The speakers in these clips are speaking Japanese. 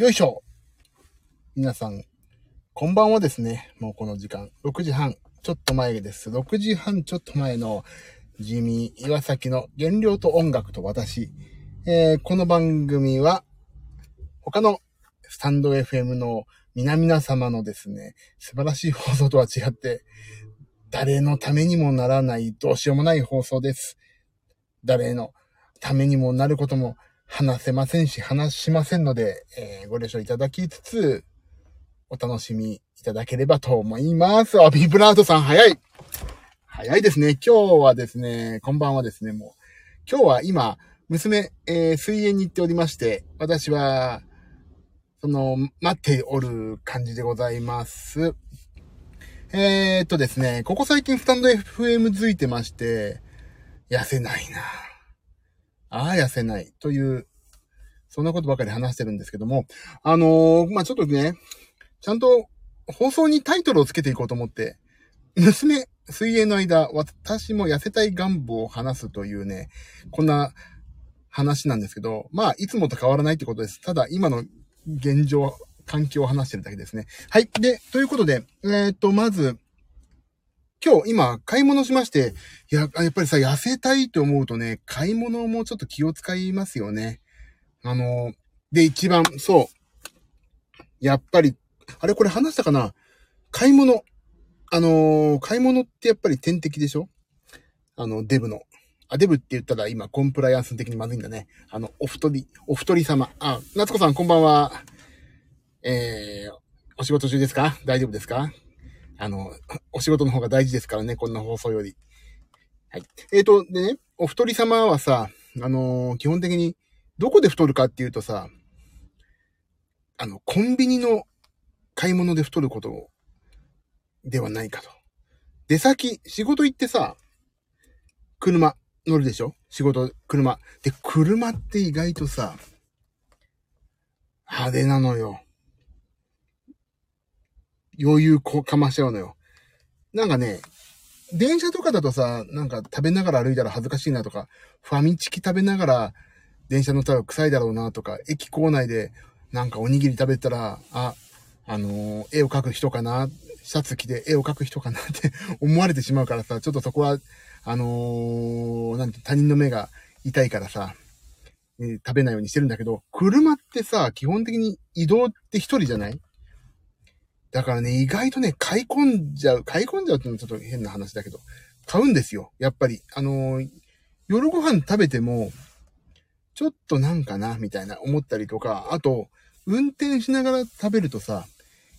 よいしょ。皆さんこんばんはですね。もうこの時間6時半ちょっと前です。6時半ちょっと前のジミー岩崎の原料と音楽と私、この番組は他のスタンド FM の皆々様のですね、素晴らしい放送とは違って誰のためにもならないどうしようもない放送です。誰のためにもなることも話せませんし、話しませんので、ご了承いただきつつ、お楽しみいただければと思います。あ、ビブラートさん、早いですね。今日はですね、こんばんはですね、もう。今日は今、娘、水泳に行っておりまして、私は、待っておる感じでございます。ですね、ここ最近スタンド FM 付いてまして、痩せないな。痩せないという、そんなことばかり話してるんですけども、ちょっとね、ちゃんと放送にタイトルをつけていこうと思って、娘、水泳の間、私も痩せたい願望を話すというね、こんな話なんですけど、まあ、いつもと変わらないってことです。ただ、今の現状、環境を話してるだけですね。はい。で、ということで、まず、今日、買い物しまして、やっぱりさ、痩せたいと思うとね、買い物もちょっと気を使いますよね。で、一番、そう。やっぱり、これ話したかな？買い物。買い物ってやっぱり天敵でしょ？デブの。デブって言ったら今、コンプライアンス的にまずいんだね。お太り様。夏子さん、こんばんは。お仕事中ですか？大丈夫ですか？お仕事の方が大事ですからね、こんな放送より。はい。でね、お太り様はさ、基本的に、どこで太るかっていうとさ、コンビニの買い物で太ることではないかと。出先、仕事行ってさ、車乗るでしょ？仕事、車。で、車って意外とさ、派手なのよ。余裕かましちゃうのよ。なんかね、電車とかだとさ、なんか食べながら歩いたら恥ずかしいなとか、ファミチキ食べながら電車乗ったら臭いだろうなとか、駅構内でなんかおにぎり食べたら、絵を描く人かな、シャツ着て絵を描く人かなって思われてしまうからさ、ちょっとそこは、他人の目が痛いからさ、食べないようにしてるんだけど、車ってさ、基本的に移動って一人じゃない？だからね、意外とね、買い込んじゃうってのはちょっと変な話だけど、買うんですよ。やっぱり、夜ご飯食べても、ちょっとなんかな、みたいな思ったりとか、あと、運転しながら食べるとさ、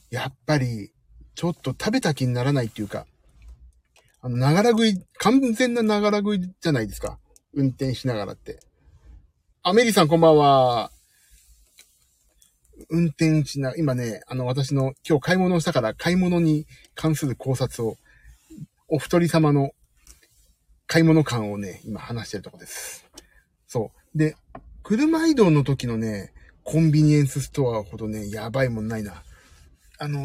やっぱり、ちょっと食べた気にならないっていうか、ながら食い、完全なながら食いじゃないですか。運転しながらって。アメリさんこんばんは。運転しな、今ね、私の今日買い物をしたから、買い物に関する考察を、お太り様の買い物感をね、今話してるとこです。そう。で、車移動の時のね、コンビニエンスストアほどね、やばいもんないな。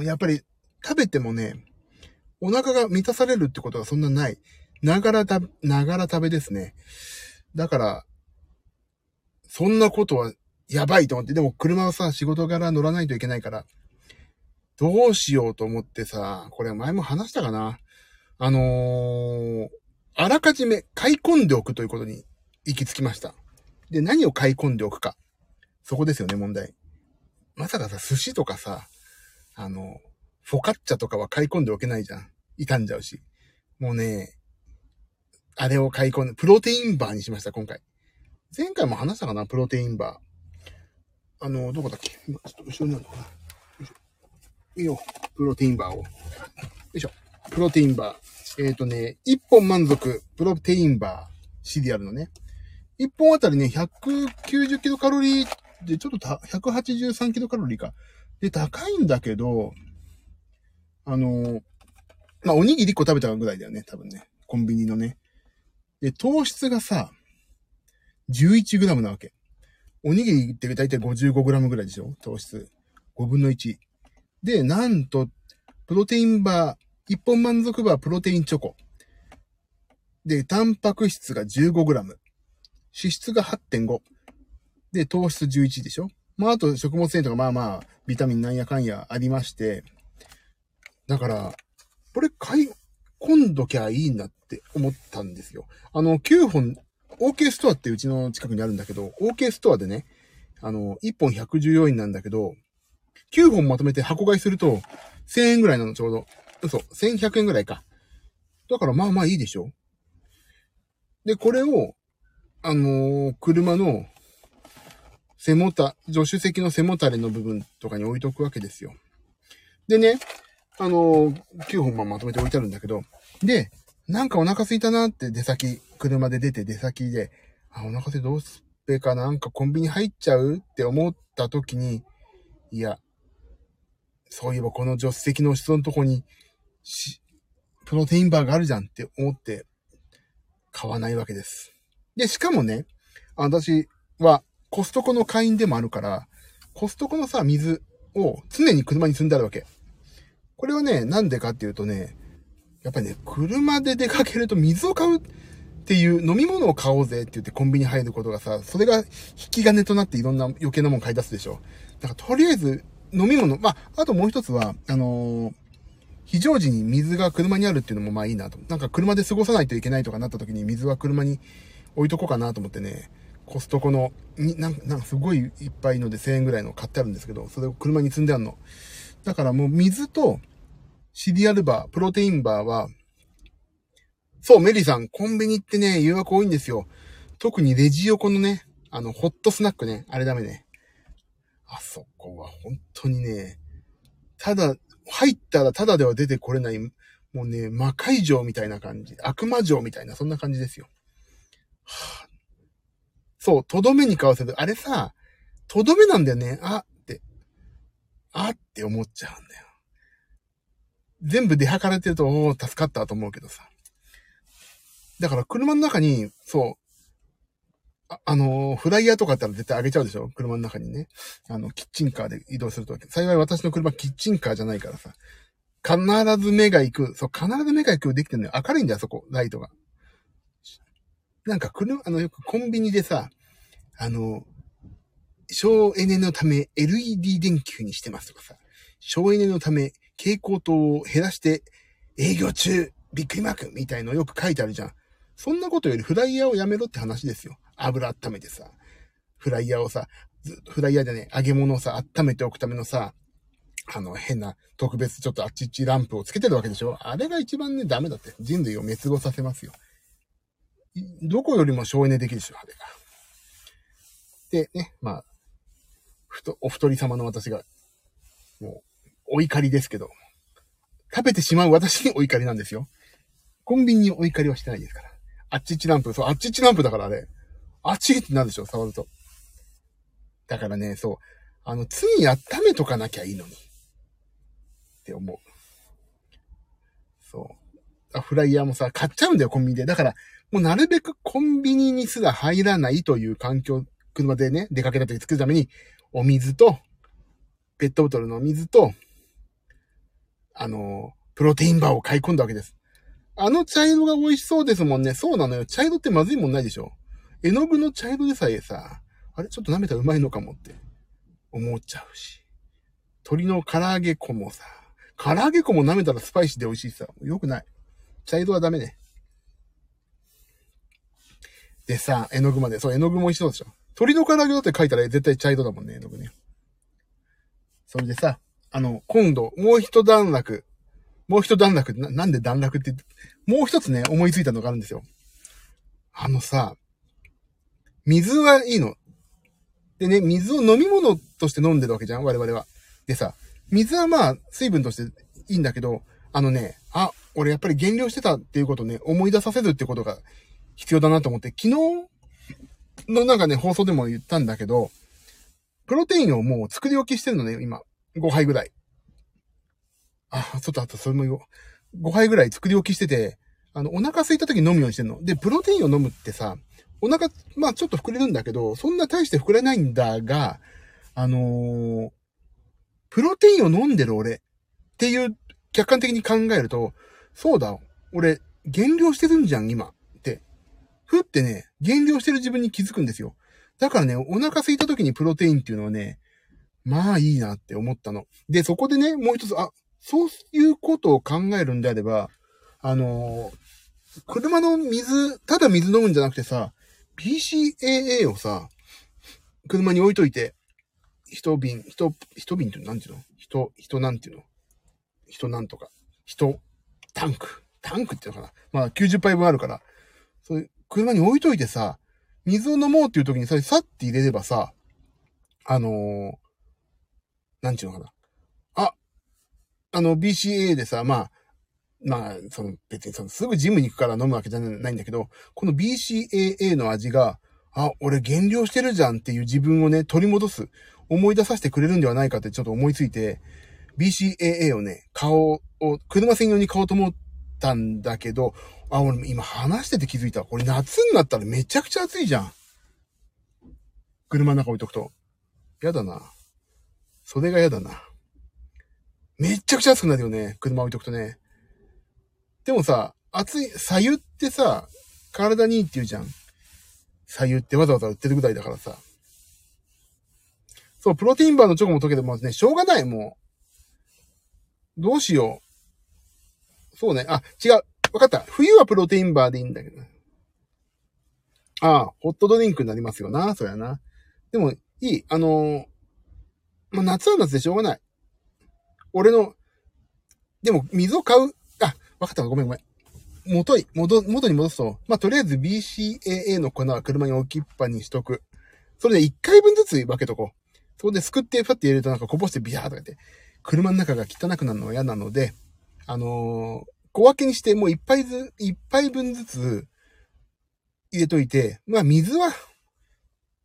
やっぱり食べてもね、お腹が満たされるってことはそんなない。ながら食べですね。だから、そんなことは、やばいと思って、でも車をさ、仕事柄乗らないといけないから、どうしようと思ってさ、これ前も話したかな。あらかじめ買い込んでおくということに行き着きました。で、何を買い込んでおくか。そこですよね、問題。まさかさ、寿司とかさ、フォカッチャとかは買い込んでおけないじゃん。傷んじゃうし。もうね、あれを買い込んで、プロテインバーにしました、今回。前回も話したかな、プロテインバー。どこだっけ？今、ちょっと後ろにあるのかな？よいしょ。いいよ。プロテインバーを。よいしょ。プロテインバー。1本満足、プロテインバー、シリアルのね。1本あたりね、190キロカロリーで、ちょっと183キロカロリーか。で、高いんだけど、おにぎり1個食べたぐらいだよね、多分ね。コンビニのね。で、糖質がさ、11グラムなわけ。おにぎりって大体 55g ぐらいでしょ？糖質。5分の1。で、なんと、プロテインバー、1本満足バー、プロテインチョコ。で、タンパク質が 15g。脂質が 8.5。で、糖質11でしょ？まあ、あと食物繊維とか、まあまあ、ビタミンなんやかんやありまして、だから、これ買い込んどきゃいいなって思ったんですよ。9本、OK ストアってうちの近くにあるんだけど、OK ストアでね、1本114円なんだけど、9本まとめて箱買いすると、1000円ぐらいなのちょうど。嘘、1100円ぐらいか。だからまあまあいいでしょ。で、これを、車の助手席の背もたれの部分とかに置いとくわけですよ。でね、9本まとめて置いてあるんだけど、で、なんかお腹空いたなって車で出て出先で、お腹空いてどうすっぺかなんかコンビニ入っちゃうって思った時に、いや、そういえばこの助手席の下のとこに、プロテインバーがあるじゃんって思って、買わないわけです。で、しかもね、私はコストコの会員でもあるから、コストコのさ、水を常に車に積んであるわけ。これはね、なんでかっていうとね、やっぱりね、車で出かけると水を買うっていう飲み物を買おうぜって言ってコンビニ入ることがさ、それが引き金となっていろんな余計なもん買い出すでしょ。だからとりあえず飲み物、まあ、あともう一つは、非常時に水が車にあるっていうのもまあいいなと。なんか車で過ごさないといけないとかなった時に水は車に置いとこうかなと思ってね、コストコの、なんかすごいいっぱいので1000円ぐらいの買ってあるんですけど、それを車に積んであるの。だからもう水とシリアルバー、プロテインバーは、そう、メリーさん、コンビニってね、誘惑多いんですよ。特にレジ横のね、ホットスナックね、あれダメね。あそこは本当にね、入ったらただでは出てこれない、もうね、魔界城みたいな感じ、悪魔城みたいな、そんな感じですよ。はあ、そう、とどめに買わせる。あれさ、とどめなんだよね。あって思っちゃうんだよ。全部出計られてると、おー、助かったと思うけどさ。だから車の中に、そう、フライヤーとかあったら絶対あげちゃうでしょ？車の中にね。キッチンカーで移動するとき。幸い私の車キッチンカーじゃないからさ。必ず目が行く。そう、必ず目が行くできてるのよ。明るいんだよ、そこ、ライトが。なんかよくコンビニでさ、省エネのため LED 電球にしてますとかさ、省エネのため蛍光灯を減らして営業中、びっくりマークみたいのよく書いてあるじゃん。そんなことよりフライヤーをやめろって話ですよ。油温めてさ、フライヤーでね、揚げ物をさ、温めておくためのさ、変な特別ちょっとあっちっちランプをつけてるわけでしょ。あれが一番ね、ダメだって。人類を滅亡させますよ。どこよりも省エネできるでしょ、あれが。で、ね、まあ、お太り様の私が、もう、お怒りですけど、食べてしまう私にお怒りなんですよ。コンビニにお怒りはしてないですから。あっちっちランプ、そう、あっちっちランプだからあれ、あっちってなるでしょ、触ると。だからね、そう、常に温めとかなきゃいいのに。って思う。そう。フライヤーもさ、買っちゃうんだよ、コンビニで。だから、もうなるべくコンビニにすら入らないという環境、車でね、出かけた時作るために、お水と、ペットボトルのお水と、プロテインバーを買い込んだわけです。茶色が美味しそうですもんね。そうなのよ。茶色ってまずいもんないでしょ。絵の具の茶色でさえさ、あれちょっと舐めたらうまいのかもって思っちゃうし。鶏の唐揚げ粉もさ、唐揚げ粉も舐めたらスパイシーで美味しいさ。よくない。茶色はダメね。でさ、絵の具まで。そう、絵の具も美味しそうでしょ。鳥の唐揚げだって書いたら絶対茶色だもんね、絵の具ね。それでさ、今度、もう一段落、なんで段落って言って、もう一つね、思いついたのがあるんですよ。さ、水はいいの。でね、水を飲み物として飲んでるわけじゃん、我々は。でさ、水はまあ、水分としていいんだけど、俺やっぱり減量してたっていうことをね、思い出させるってことが、必要だなと思って、昨日のなんかね、放送でも言ったんだけど、プロテインをもう作り置きしてるのね、今。5杯ぐらい。それも言おう。5杯ぐらい作り置きしてて、お腹空いた時に飲むようにしてるの。で、プロテインを飲むってさ、お腹、まあちょっと膨れるんだけど、そんな大して膨れないんだが、プロテインを飲んでる俺っていう、客観的に考えると、そうだ、俺、減量してるんじゃん、今。ふってね、減量してる自分に気づくんですよ。だからね、お腹空いた時にプロテインっていうのはね、まあいいなって思ったの。で、そこでね、もう一つ、あ、そういうことを考えるんであれば、車の水、ただ水飲むんじゃなくてさ、BCAA をさ、車に置いといて、一瓶って何ていうの？タンクっていうのかな、まあ90杯分あるから、そういう車に置いといてさ、水を飲もうっていう時にさ、さって入れればさ、なんちゅうのかな。BCAA でさ、まあ、別にすぐジムに行くから飲むわけじゃないんだけど、この BCAA の味が、あ、俺減量してるじゃんっていう自分をね、取り戻す、思い出させてくれるんではないかってちょっと思いついて、BCAA をね、車専用に買おうと思ったんだけど、あ、俺今話してて気づいた。これ夏になったらめちゃくちゃ暑いじゃん。車の中置いとくと。やだな。それがやだな。めっちゃくちゃ暑くなるよね。車置いとくとね。でもさ、白湯ってさ、体にいいって言うじゃん。白湯ってわざわざ売ってるぐらいだからさ。そう、プロテインバーのチョコも溶けてますね。しょうがない、もう。どうしよう。そうね。あ、違う。わかった。冬はプロテインバーでいいんだけど。ああ、ホットドリンクになりますよな。そりゃな。でも、いい。夏は夏でしょうがない。でも、水を買う。あ、わかった。ごめん。元に戻すと。まあ、とりあえず BCAA の粉は車に置きっぱにしとく。それで1回分ずつ分けとこう。そこですくって、パッて入れるとなんかこぼしてビャーとかって。車の中が汚くなるのは嫌なので、小分けにして、もう一杯分ずつ入れといて、まあ水は、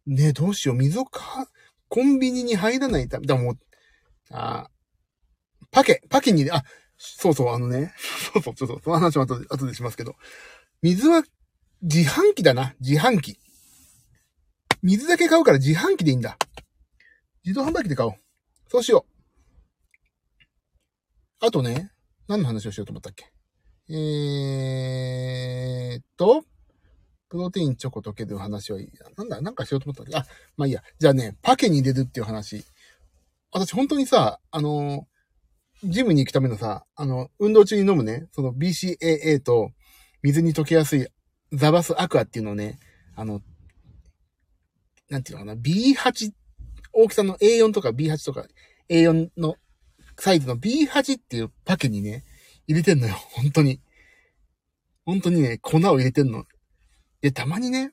ね、どうしよう、コンビニに入らないため、だからもう、パケに、そう、その話は後でしますけど、水は自販機だな、自販機。水だけ買うから自販機でいいんだ。自動販売機で買おう。そうしよう。あとね、何の話をしようと思ったっけ？プロテインチョコ溶ける話はいいや。なんかしようと思ったんだけど。あ、まあいいや。じゃあね、パケに入れるっていう話。私本当にさ、ジムに行くためのさ、運動中に飲むね、その BCAA と水に溶けやすいザバスアクアっていうのをね、なんていうのかな、B8、大きさの A4 とか B8 とか A4 のサイズの B8 っていうパケにね、入れてんのよ。本当に。本当にね、粉を入れてんの。で、たまにね、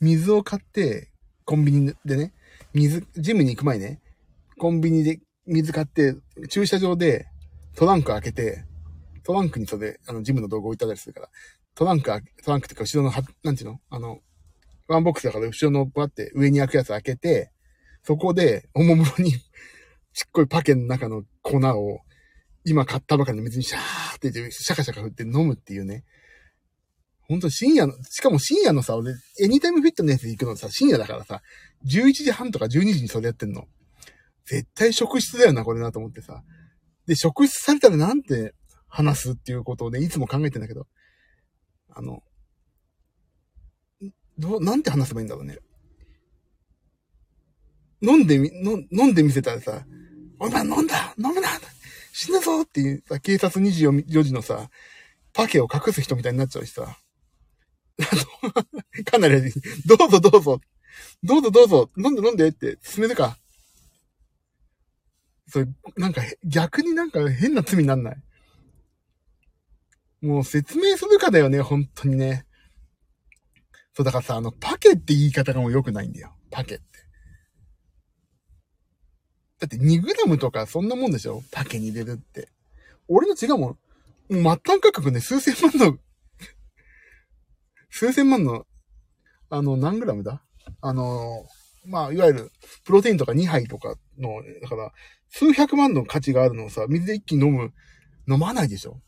水を買って、コンビニでね、ジムに行く前ね、コンビニで水買って、駐車場でトランク開けて、トランクにジムの道具置いてあったりするから、トランクっていうか、後ろの、なんていうの？ワンボックスだから後ろのバッて上に開くやつ開けて、そこで、おもむろに、ちっこいパケの中の粉を、今買ったばかりの水にシャーってシャカシャカ振って飲むっていうね。ほんとしかも深夜のさ、俺、エニタイムフィットネス行くのさ、深夜だからさ、11時半とか12時にそれやってんの。絶対職質だよな、これなと思ってさ。で、職質されたらなんて話すっていうことをね、いつも考えてんだけど、なんて話せばいいんだろうね。飲んでみせたらさ、お前飲むな死ぬぞっていうさ、警察24時のさ、パケを隠す人みたいになっちゃうしさ。かなり、どうぞ、飲んでって、進めるか。それ、なんか、逆になんか変な罪になんない？もう説明するかだよね、本当にね。そう、だからさ、パケって言い方がもう良くないんだよ。パケって。だって2グラムとかそんなもんでしょ？パケに入れるって。俺の違うもん。末端価格ね、数千万の、何グラムだ？まあ、いわゆる、プロテインとか2杯とかの、だから、数百万の価値があるのをさ、水で一気に飲まないでしょ？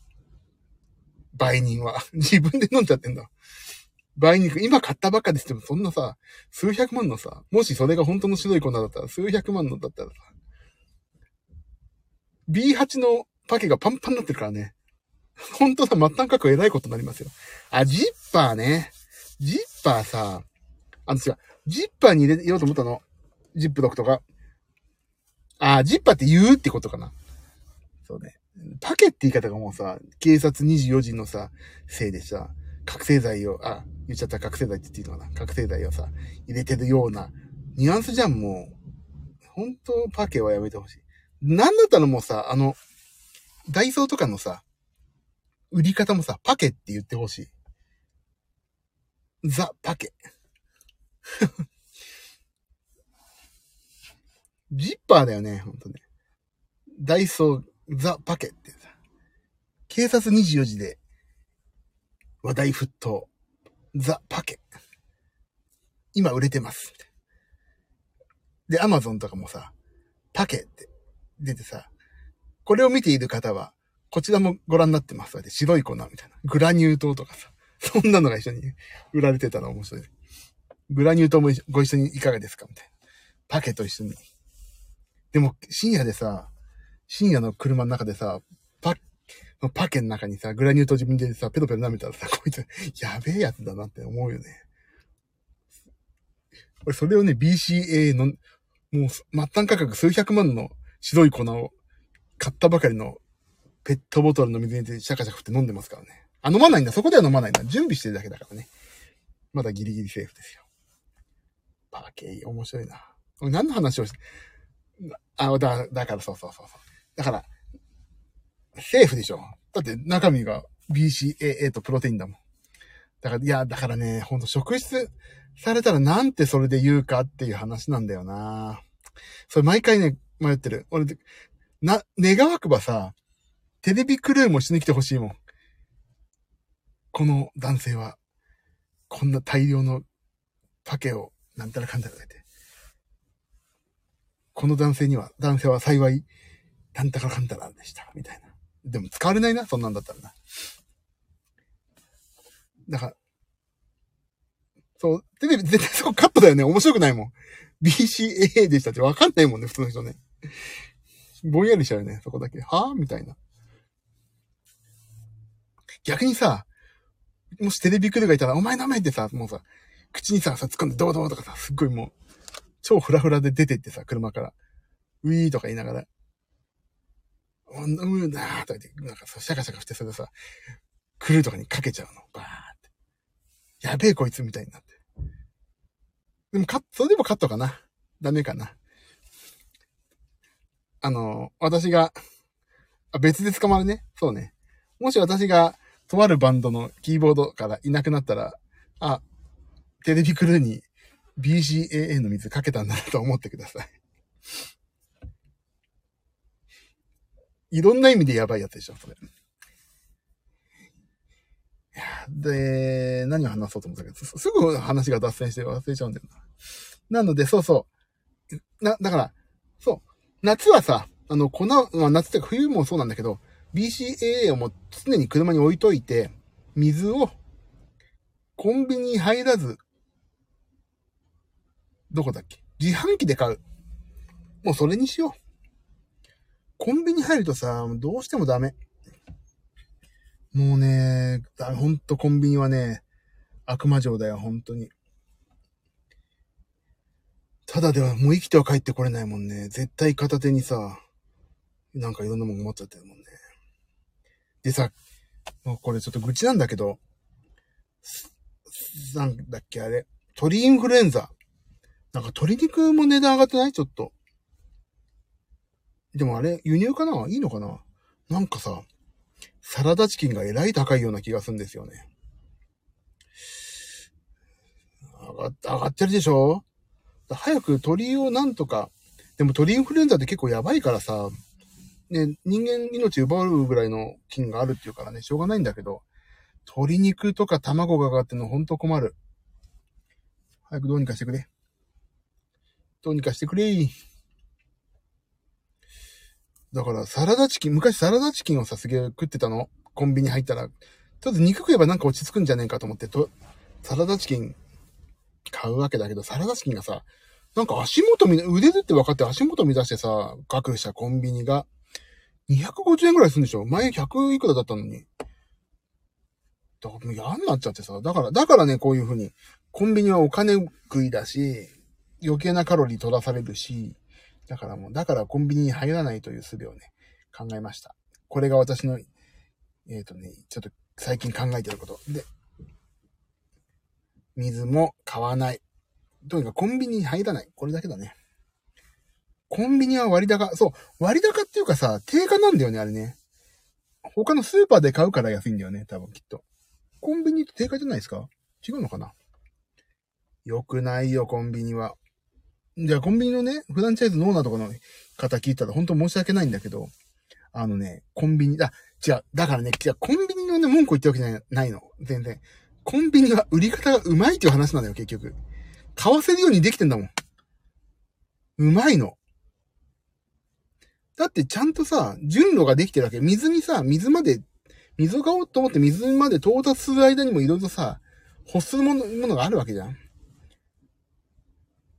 売人は。自分で飲んじゃってんだ。売人、今買ったばっかりしても、そんなさ、数百万のさ、もしそれが本当の白い粉だったら、数百万のだったらさ、B8 のパケがパンパンになってるからね。本当だ、末端価格えらいことになりますよ。あ、ジッパーね。ジッパーさ、違う。ジッパーに入れようと思ったの。ジップロックとか。ジッパーって言うってことかな。そうね。パケって言い方がもうさ、警察24時のさ、せいでさ、覚醒剤を、言っちゃった、覚醒剤って言っていいのかな。覚醒剤をさ、入れてるような、ニュアンスじゃん、もう。ほんと、パケはやめてほしい。なんだったらもうさ、ダイソーとかのさ、売り方もさ、パケって言ってほしい。ザ・パケ。ジッパーだよね、ほんとね。ダイソー、ザ・パケってさ。警察24時で、話題沸騰。ザ・パケ。今売れてます。で、アマゾンとかもさ、パケって出てさ、これを見ている方は、こちらもご覧になってます。白い粉みたいな。グラニュー糖とかさ。そんなのが一緒に売られてたの面白い。グラニュー糖もご一緒にいかがですかみたいな。パケと一緒に。でも、深夜の車の中でさ、パケの中にさ、グラニュー糖自分でさ、ペロペロ舐めたらさ、こいつ、やべえやつだなって思うよね。俺、それをね、BCAA の、もう、末端価格数百万の白い粉を買ったばかりのペットボトルの水に入れてシャカシャカ振って飲んでますからね。飲まないんだ。そこでは飲まないんだ。準備してるだけだからね。まだギリギリセーフですよ。パケ、面白いな。俺、何の話をして、だからそう。だから、セーフでしょ。だって中身が BCAA とプロテインだもん。だからね、ほんと職質されたらなんてそれで言うかっていう話なんだよな。それ毎回ね、迷ってる。俺、願わくばさ、テレビクルーもしに来てほしいもん。この男性は、こんな大量のパケをなんたらかんたらって。この男性は幸い、なんたらかんたらでした、みたいな。でも使われないな、そんなんだったらな。だから、そう、テレビ絶対そこカットだよね。面白くないもん。BCAA でしたってわかんないもんね、普通の人ね。ぼんやりしちゃうよね、そこだけ。はぁみたいな。逆にさ、もしテレビクルーがいたら、お前の前ってさ、もうさ、口にさ、突っ込んで、どうどうとかさ、すっごいもう、超フラフラで出てってさ、車から。ウィーとか言いながら。うんだーとか言って、なんかさ、シャカシャカして、それでさ、クルーとかにかけちゃうの。バーって。やべえこいつみたいになって。でもそれでもカットかな。ダメかな。私が、別で捕まるね。そうね。もし私が、とあるバンドのキーボードからいなくなったら、テレビクルーに、BCAA の水かけたんだなと思ってください。いろんな意味でやばいやつでしょ、それ。で、何を話そうと思ったけど、すぐ話が脱線して忘れちゃうんだよな。なので、そう。だから、そう。夏はさ、夏ってか冬もそうなんだけど、BCAA をもう常に車に置いといて、水を、コンビニに入らず、どこだっけ？自販機で買う。もうそれにしよう。コンビニ入るとさ、どうしてもダメ。もうね、ほんとコンビニはね、悪魔城だよ、ほんとに。ただではもう生きては帰ってこれないもんね。絶対片手にさ、なんかいろんなもん持っちゃってるもんね。でさ、もうこれちょっと愚痴なんだけど、なんだっけあれ、鳥インフルエンザ。なんか鶏肉も値段上がってない？ちょっと。でもあれ、輸入かな？いいのかな？なんかさ、サラダチキンがえらい高いような気がするんですよね。上がってるでしょ？早く鶏をなんとか。でも鳥インフルエンザって結構やばいからさ、ね、人間命奪うぐらいの菌があるっていうからね、しょうがないんだけど、鶏肉とか卵が上がってるのほんと困る。早くどうにかしてくれ。どうにかしてくれー。だから昔サラダチキンをさすげー食ってたの。コンビニ入ったら。ちょっと肉食えばなんか落ち着くんじゃねえかと思って、サラダチキン買うわけだけど、サラダチキンがさ、なんか腕でって分かって足元見出してさ、額したコンビニが。250円ぐらいするんでしょ？前100いくらだったのに。だから嫌になっちゃってさ。だからね、こういう風に。コンビニはお金食いだし、余計なカロリー取らされるし、だからコンビニに入らないという術をね、考えました。これが私の、ちょっと最近考えてること。で、水も買わない。とにかくコンビニに入らない。これだけだね。コンビニは割高。そう。割高っていうかさ、定価なんだよね、あれね。他のスーパーで買うから安いんだよね、多分きっと。コンビニって定価じゃないですか？違うのかな？よくないよ、コンビニは。じゃあ、コンビニのね、フランチャイズのオーナーとかの方聞いたら本当申し訳ないんだけど、コンビニ、コンビニのね、文句言ってるわけじゃないの。全然。コンビニは売り方がうまいっていう話なんだよ、結局。買わせるようにできてんだもん。うまいの。だってちゃんとさ、順路ができてるわけ。水を買おうと思って水まで到達する間にもいろいろさ、欲するものがあるわけじゃん。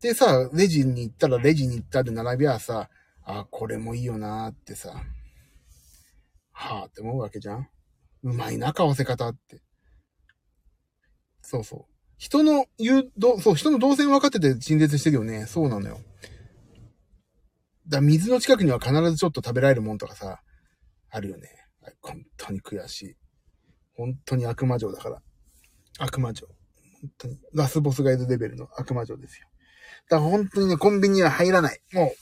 でさ、レジに行ったで並びはさ、あ、これもいいよなーってさ、はーって思うわけじゃん。うまいな、買わせ方って。そうそう。人の動線分かってて陳列してるよね。そうなのよ。だ水の近くには必ずちょっと食べられるもんとかさ、あるよね。本当に悔しい。本当に悪魔城だから。悪魔城。本当に。ラスボスがいるレベルの悪魔城ですよ。だから本当にね、コンビニは入らない。もう。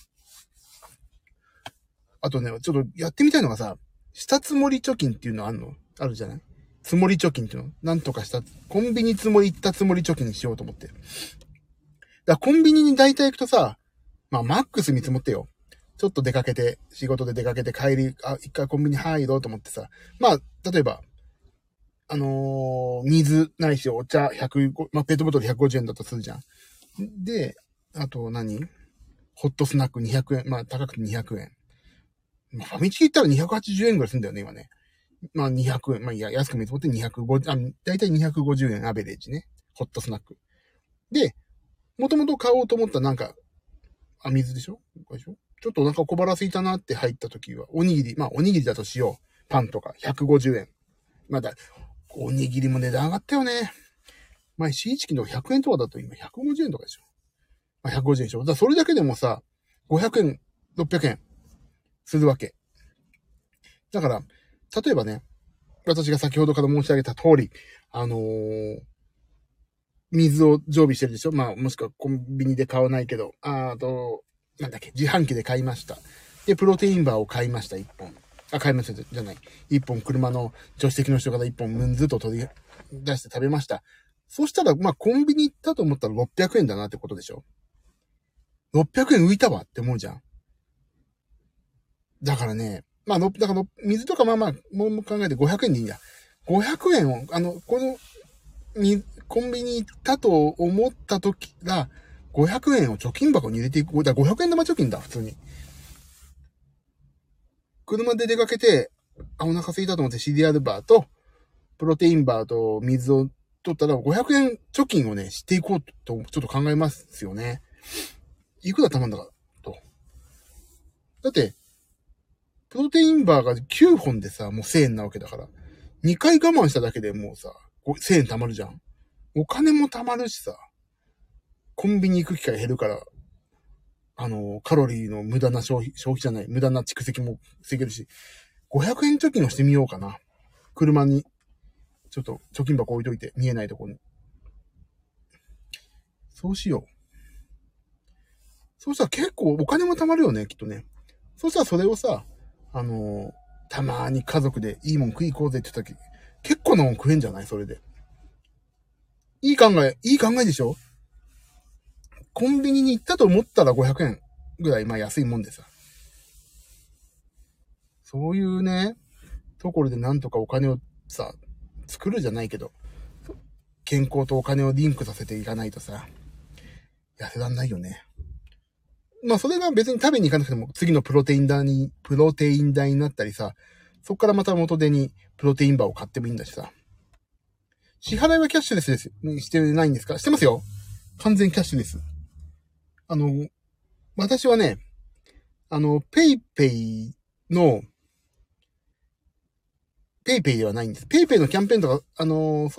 あとね、ちょっとやってみたいのがさ、したつもり貯金っていうのあるの？あるじゃない？つもり貯金っていうの？なんとかした、コンビニ行ったつもり貯金にしようと思って。だからコンビニに大体行くとさ、まあマックス見積もってよ。ちょっと仕事で出かけて帰り、あ、一回コンビニ入ろうと思ってさ。まあ、例えば、水ないしお茶150、まあ、ペットボトル150円だとするじゃん。で、あとホットスナック200円。まあ、高くて200円。まあ、ファミチキ行ったら280円ぐらいするんだよね、今ね。まあ、200円。まあ、いや、安く見積もって250、あ、だいたい250円アベレージね。ホットスナック。で、もともと買おうと思った水でしょ？これでしょ？ちょっとお腹小腹空いたなって入った時は、おにぎりだとしよう。パンとか、150円。まだ、おにぎりも値段上がったよね。前、シーチキンの100円とかだと今150円とかでしょ。まあ、150円でしょ。だからそれだけでもさ、500円、600円するわけ。だから、例えばね、私が先ほどから申し上げた通り、水を常備してるでしょ。まあ、もしくはコンビニで買わないけど、自販機で買いました。で、プロテインバーを買いました、1本。あ、買いましたじゃない。1本、車の助手席の人から1本、ずっと取り出して食べました。そしたら、まあ、コンビニ行ったと思ったら600円だなってことでしょ。600円浮いたわって思うじゃん。だからね、まあ、水とかもう考えて500円でいいんだ。500円を、コンビニ行ったと思った時が、500円を貯金箱に入れていく。だから500円玉貯金だ、普通に。車で出かけて、あ、お腹空いたと思ってシリアルバーと、プロテインバーと水を取ったら、500円貯金をね、していこうと、ちょっと考えますよね。いくらたまんだか、と。だって、プロテインバーが9本でさ、もう1000円なわけだから。2回我慢しただけでもうさ、1000円貯まるじゃん。お金も貯まるしさ。コンビニ行く機会減るから、カロリーの無駄な消費じゃない、無駄な蓄積も防げるし、500円貯金をしてみようかな。車に、ちょっと貯金箱置いといて、見えないとこに。そうしよう。そうしたら結構お金も貯まるよね、きっとね。そうしたらそれをさ、たまーに家族でいいもん食い行こうぜって言った時、結構なもん食えんじゃないそれで。いい考えでしょ。コンビニに行ったと思ったら500円ぐらい、まあ安いもんでさ。そういうね、ところでなんとかお金をさ、作るじゃないけど、健康とお金をリンクさせていかないとさ、痩せらんないよね。まあそれが別に食べに行かなくても、次のプロテイン代になったりさ、そっからまた元手にプロテインバーを買ってもいいんだしさ。支払いはキャッシュレスです。してないんですか？してますよ。完全キャッシュレス。私はね、ペイペイではないんです。ペイペイのキャンペーンとか、そ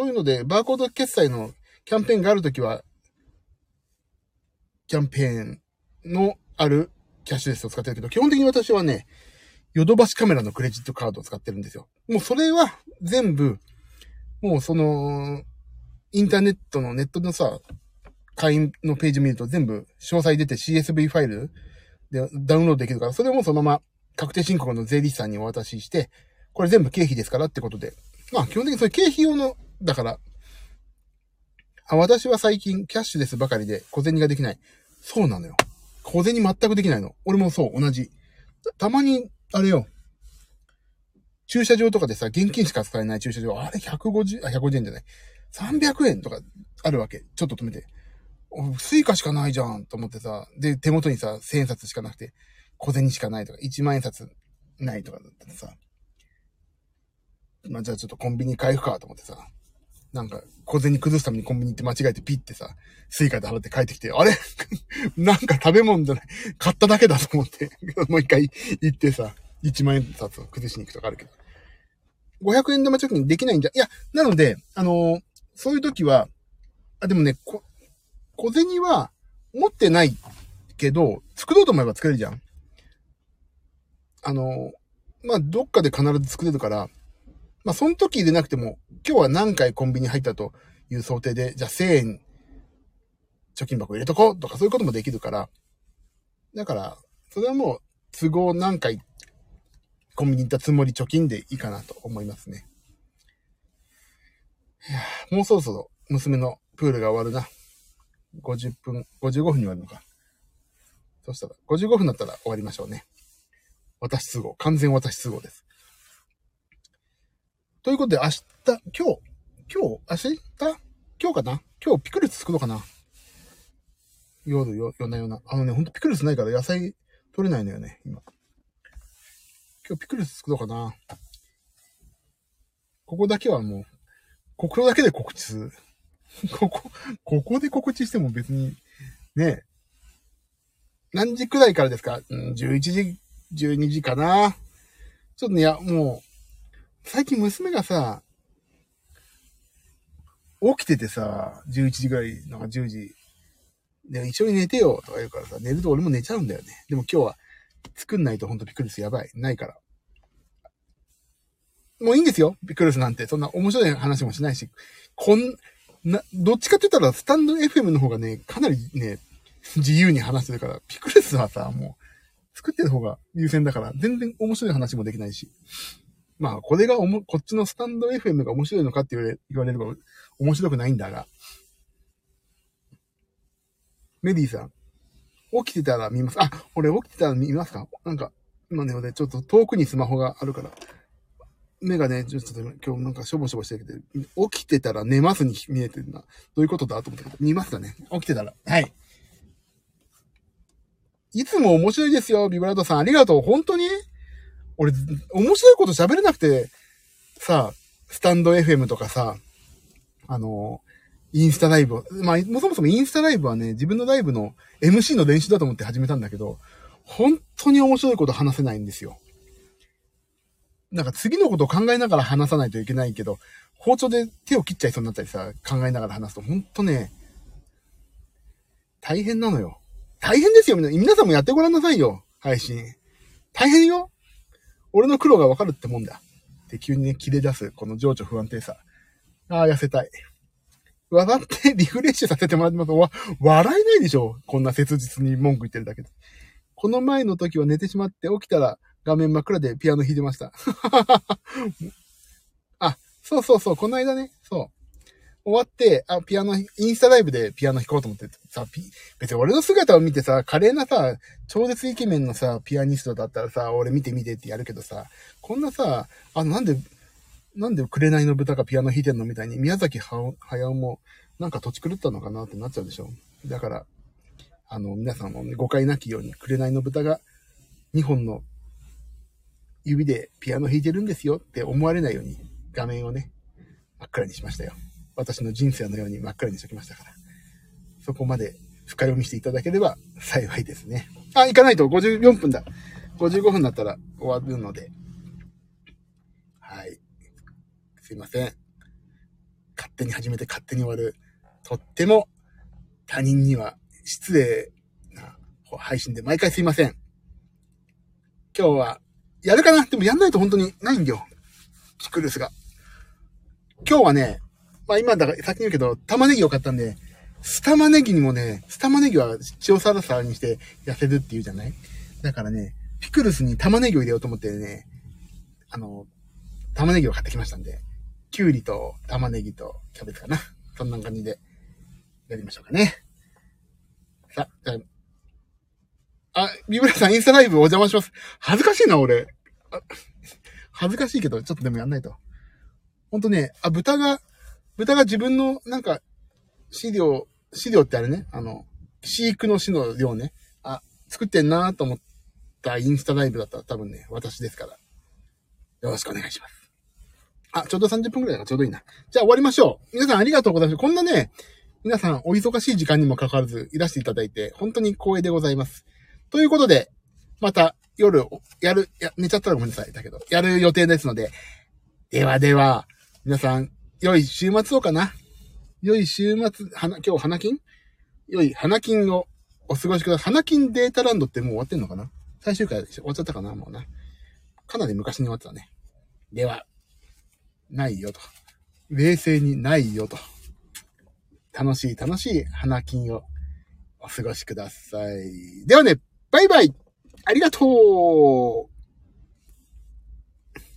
ういうので、バーコード決済のキャンペーンがあるときは、キャンペーンのあるキャッシュレスを使ってるけど、基本的に私はね、ヨドバシカメラのクレジットカードを使ってるんですよ。もうそれは全部、もうその、インターネットのネットのさ、会員のページ見ると全部詳細出て CSV ファイルでダウンロードできるから、それもそのまま確定申告の税理士さんにお渡しして、これ全部経費ですからってことで。まあ基本的にそれ経費用の、だから、私は最近キャッシュレスばかりで小銭ができない。そうなのよ。小銭全くできないの。俺もそう、同じ。たまに、あれよ。駐車場とかでさ、現金しか使えない駐車場、あれ150円じゃない。300円とかあるわけ。ちょっと止めて。スイカしかないじゃんと思ってさ、で、手元にさ、1000円札しかなくて、小銭しかないとか、1万円札ないとかだったらさ、まあ、じゃあちょっとコンビニ買いかと思ってさ、なんか、小銭崩すためにコンビニ行って間違えてピッてさ、スイカで払って帰ってきて、あれなんか食べ物じゃない。買っただけだと思って、もう一回行ってさ、1万円札を崩しに行くとかあるけど。500円玉貯金できないんじゃ、いや、なので、そういう時は、あ、でもね、小銭は持ってないけど、作ろうと思えば作れるじゃん。まあ、どっかで必ず作れるから、まあ、その時入れなくても、今日は何回コンビニ入ったという想定で、じゃあ1000円貯金箱入れとこうとかそういうこともできるから、だから、それはもう都合何回コンビニ行ったつもり貯金でいいかなと思いますね。いや、もうそろそろ娘のプールが終わるな。55分に終わるのか。そしたら、55分だったら終わりましょうね。私都合。完全私都合です。ということで、今日かな？今日ピクルス作ろうかな。夜な。ほんとピクルスないから野菜取れないのよね、今。今日ピクルス作ろうかな。ここだけはもう、ここだけで告知する。ここで告知しても別に、ねえ。何時くらいからですか？11時、12時かな。ちょっとね、いや、もう、最近娘がさ、起きててさ、11時くらい、なんか10時、ね、一緒に寝てよとか言うからさ、寝ると俺も寝ちゃうんだよね。でも今日は作んないとほんとピクルスやばい。ないから。もういいんですよ、ピクルスなんて。そんな面白い話もしないし、どっちかって言ったら、スタンド FM の方がね、かなりね、自由に話してるから、ピクルスはさ、もう、作ってる方が優先だから、全然面白い話もできないし。まあ、これがこっちのスタンド FM が面白いのかって言われれば、面白くないんだが。メディさん、起きてたら見ます。あ、俺起きてたら見ますか？なんか、今ね、俺ちょっと遠くにスマホがあるから。目がね、ちょっと今日なんかしょぼしょぼしてるけど、起きてたら寝ますに見えてるな。どういうことだと思ったけど、見ますだね。起きてたら。はい。いつも面白いですよ、ビブラートさん。ありがとう。本当に俺、面白いこと喋れなくて、さ、スタンド FM とかさ、インスタライブを、まあ、もそもそもインスタライブはね、自分のライブの MC の練習だと思って始めたんだけど、本当に面白いこと話せないんですよ。なんか次のことを考えながら話さないといけないけど、包丁で手を切っちゃいそうになったりさ、考えながら話すと、ほんとね、大変なのよ。大変ですよ、皆さんもやってごらんなさいよ、配信。大変よ。俺の苦労がわかるってもんだ。で、急にね、切れ出す、この情緒不安定さ。ああ、痩せたい。笑ってリフレッシュさせてもらってます。笑えないでしょ、こんな切実に文句言ってるだけで。この前の時は寝てしまって起きたら、画面真っ暗でピアノ弾いてました。あ、そう、この間ね、終わって、あ、ピアノ、インスタライブでピアノ弾こうと思ってさ、別に俺の姿を見てさ、華麗なさ、超絶イケメンのさ、ピアニストだったらさ、俺見てってやるけどさ、こんなさ、なんで紅の豚がピアノ弾いてんのみたいに、宮崎駿も、なんか土地狂ったのかなってなっちゃうでしょ。だから、皆さんも、ね、誤解なきように、紅の豚が2本の指でピアノ弾いてるんですよって思われないように画面をね、真っ暗にしましたよ。私の人生のように真っ暗にしときましたから。そこまで深読みしていただければ幸いですね。あ、行かないと54分だ。55分だったら終わるので。はい。すいません。勝手に始めて勝手に終わる。とっても他人には失礼な配信で毎回すいません。今日はやるかな。でもやんないと本当にないんだよ。ピクルスが。今日はね、まあ今だから先に言うけど、玉ねぎを買ったんで、酢玉ねぎにもね、酢玉ねぎは塩サラサラにして痩せるっていうじゃない？だからね、ピクルスに玉ねぎを入れようと思ってね、玉ねぎを買ってきましたんで、きゅうりと玉ねぎとキャベツかな。そんな感じでやりましょうかね。さ、じゃあ、ビブラさんインスタライブお邪魔します。恥ずかしいな、俺。恥ずかしいけど、ちょっとでもやんないと。ほんとね、豚が自分の、なんか、飼料ってあれね、飼育の飼の量ね、あ、作ってんなーと思ったインスタライブだったら多分ね、私ですから。よろしくお願いします。あ、ちょうど30分くらいだからちょうどいいな。じゃあ終わりましょう。皆さんありがとうございます。こんなね、皆さんお忙しい時間にもかかわらずいらしていただいて、本当に光栄でございます。ということで、また夜、寝ちゃったらごめんなさいだけど、やる予定ですので、ではでは、皆さん、良い週末をかな。良い週末、今日花金？良い花金をお過ごしください。花金データランドってもう終わってんのかな？最終回で終わっちゃったかな？もうな。かなり昔に終わってたね。では、ないよと。冷静にないよと。楽しい花金をお過ごしください。ではね、バイバイ！ありがとう！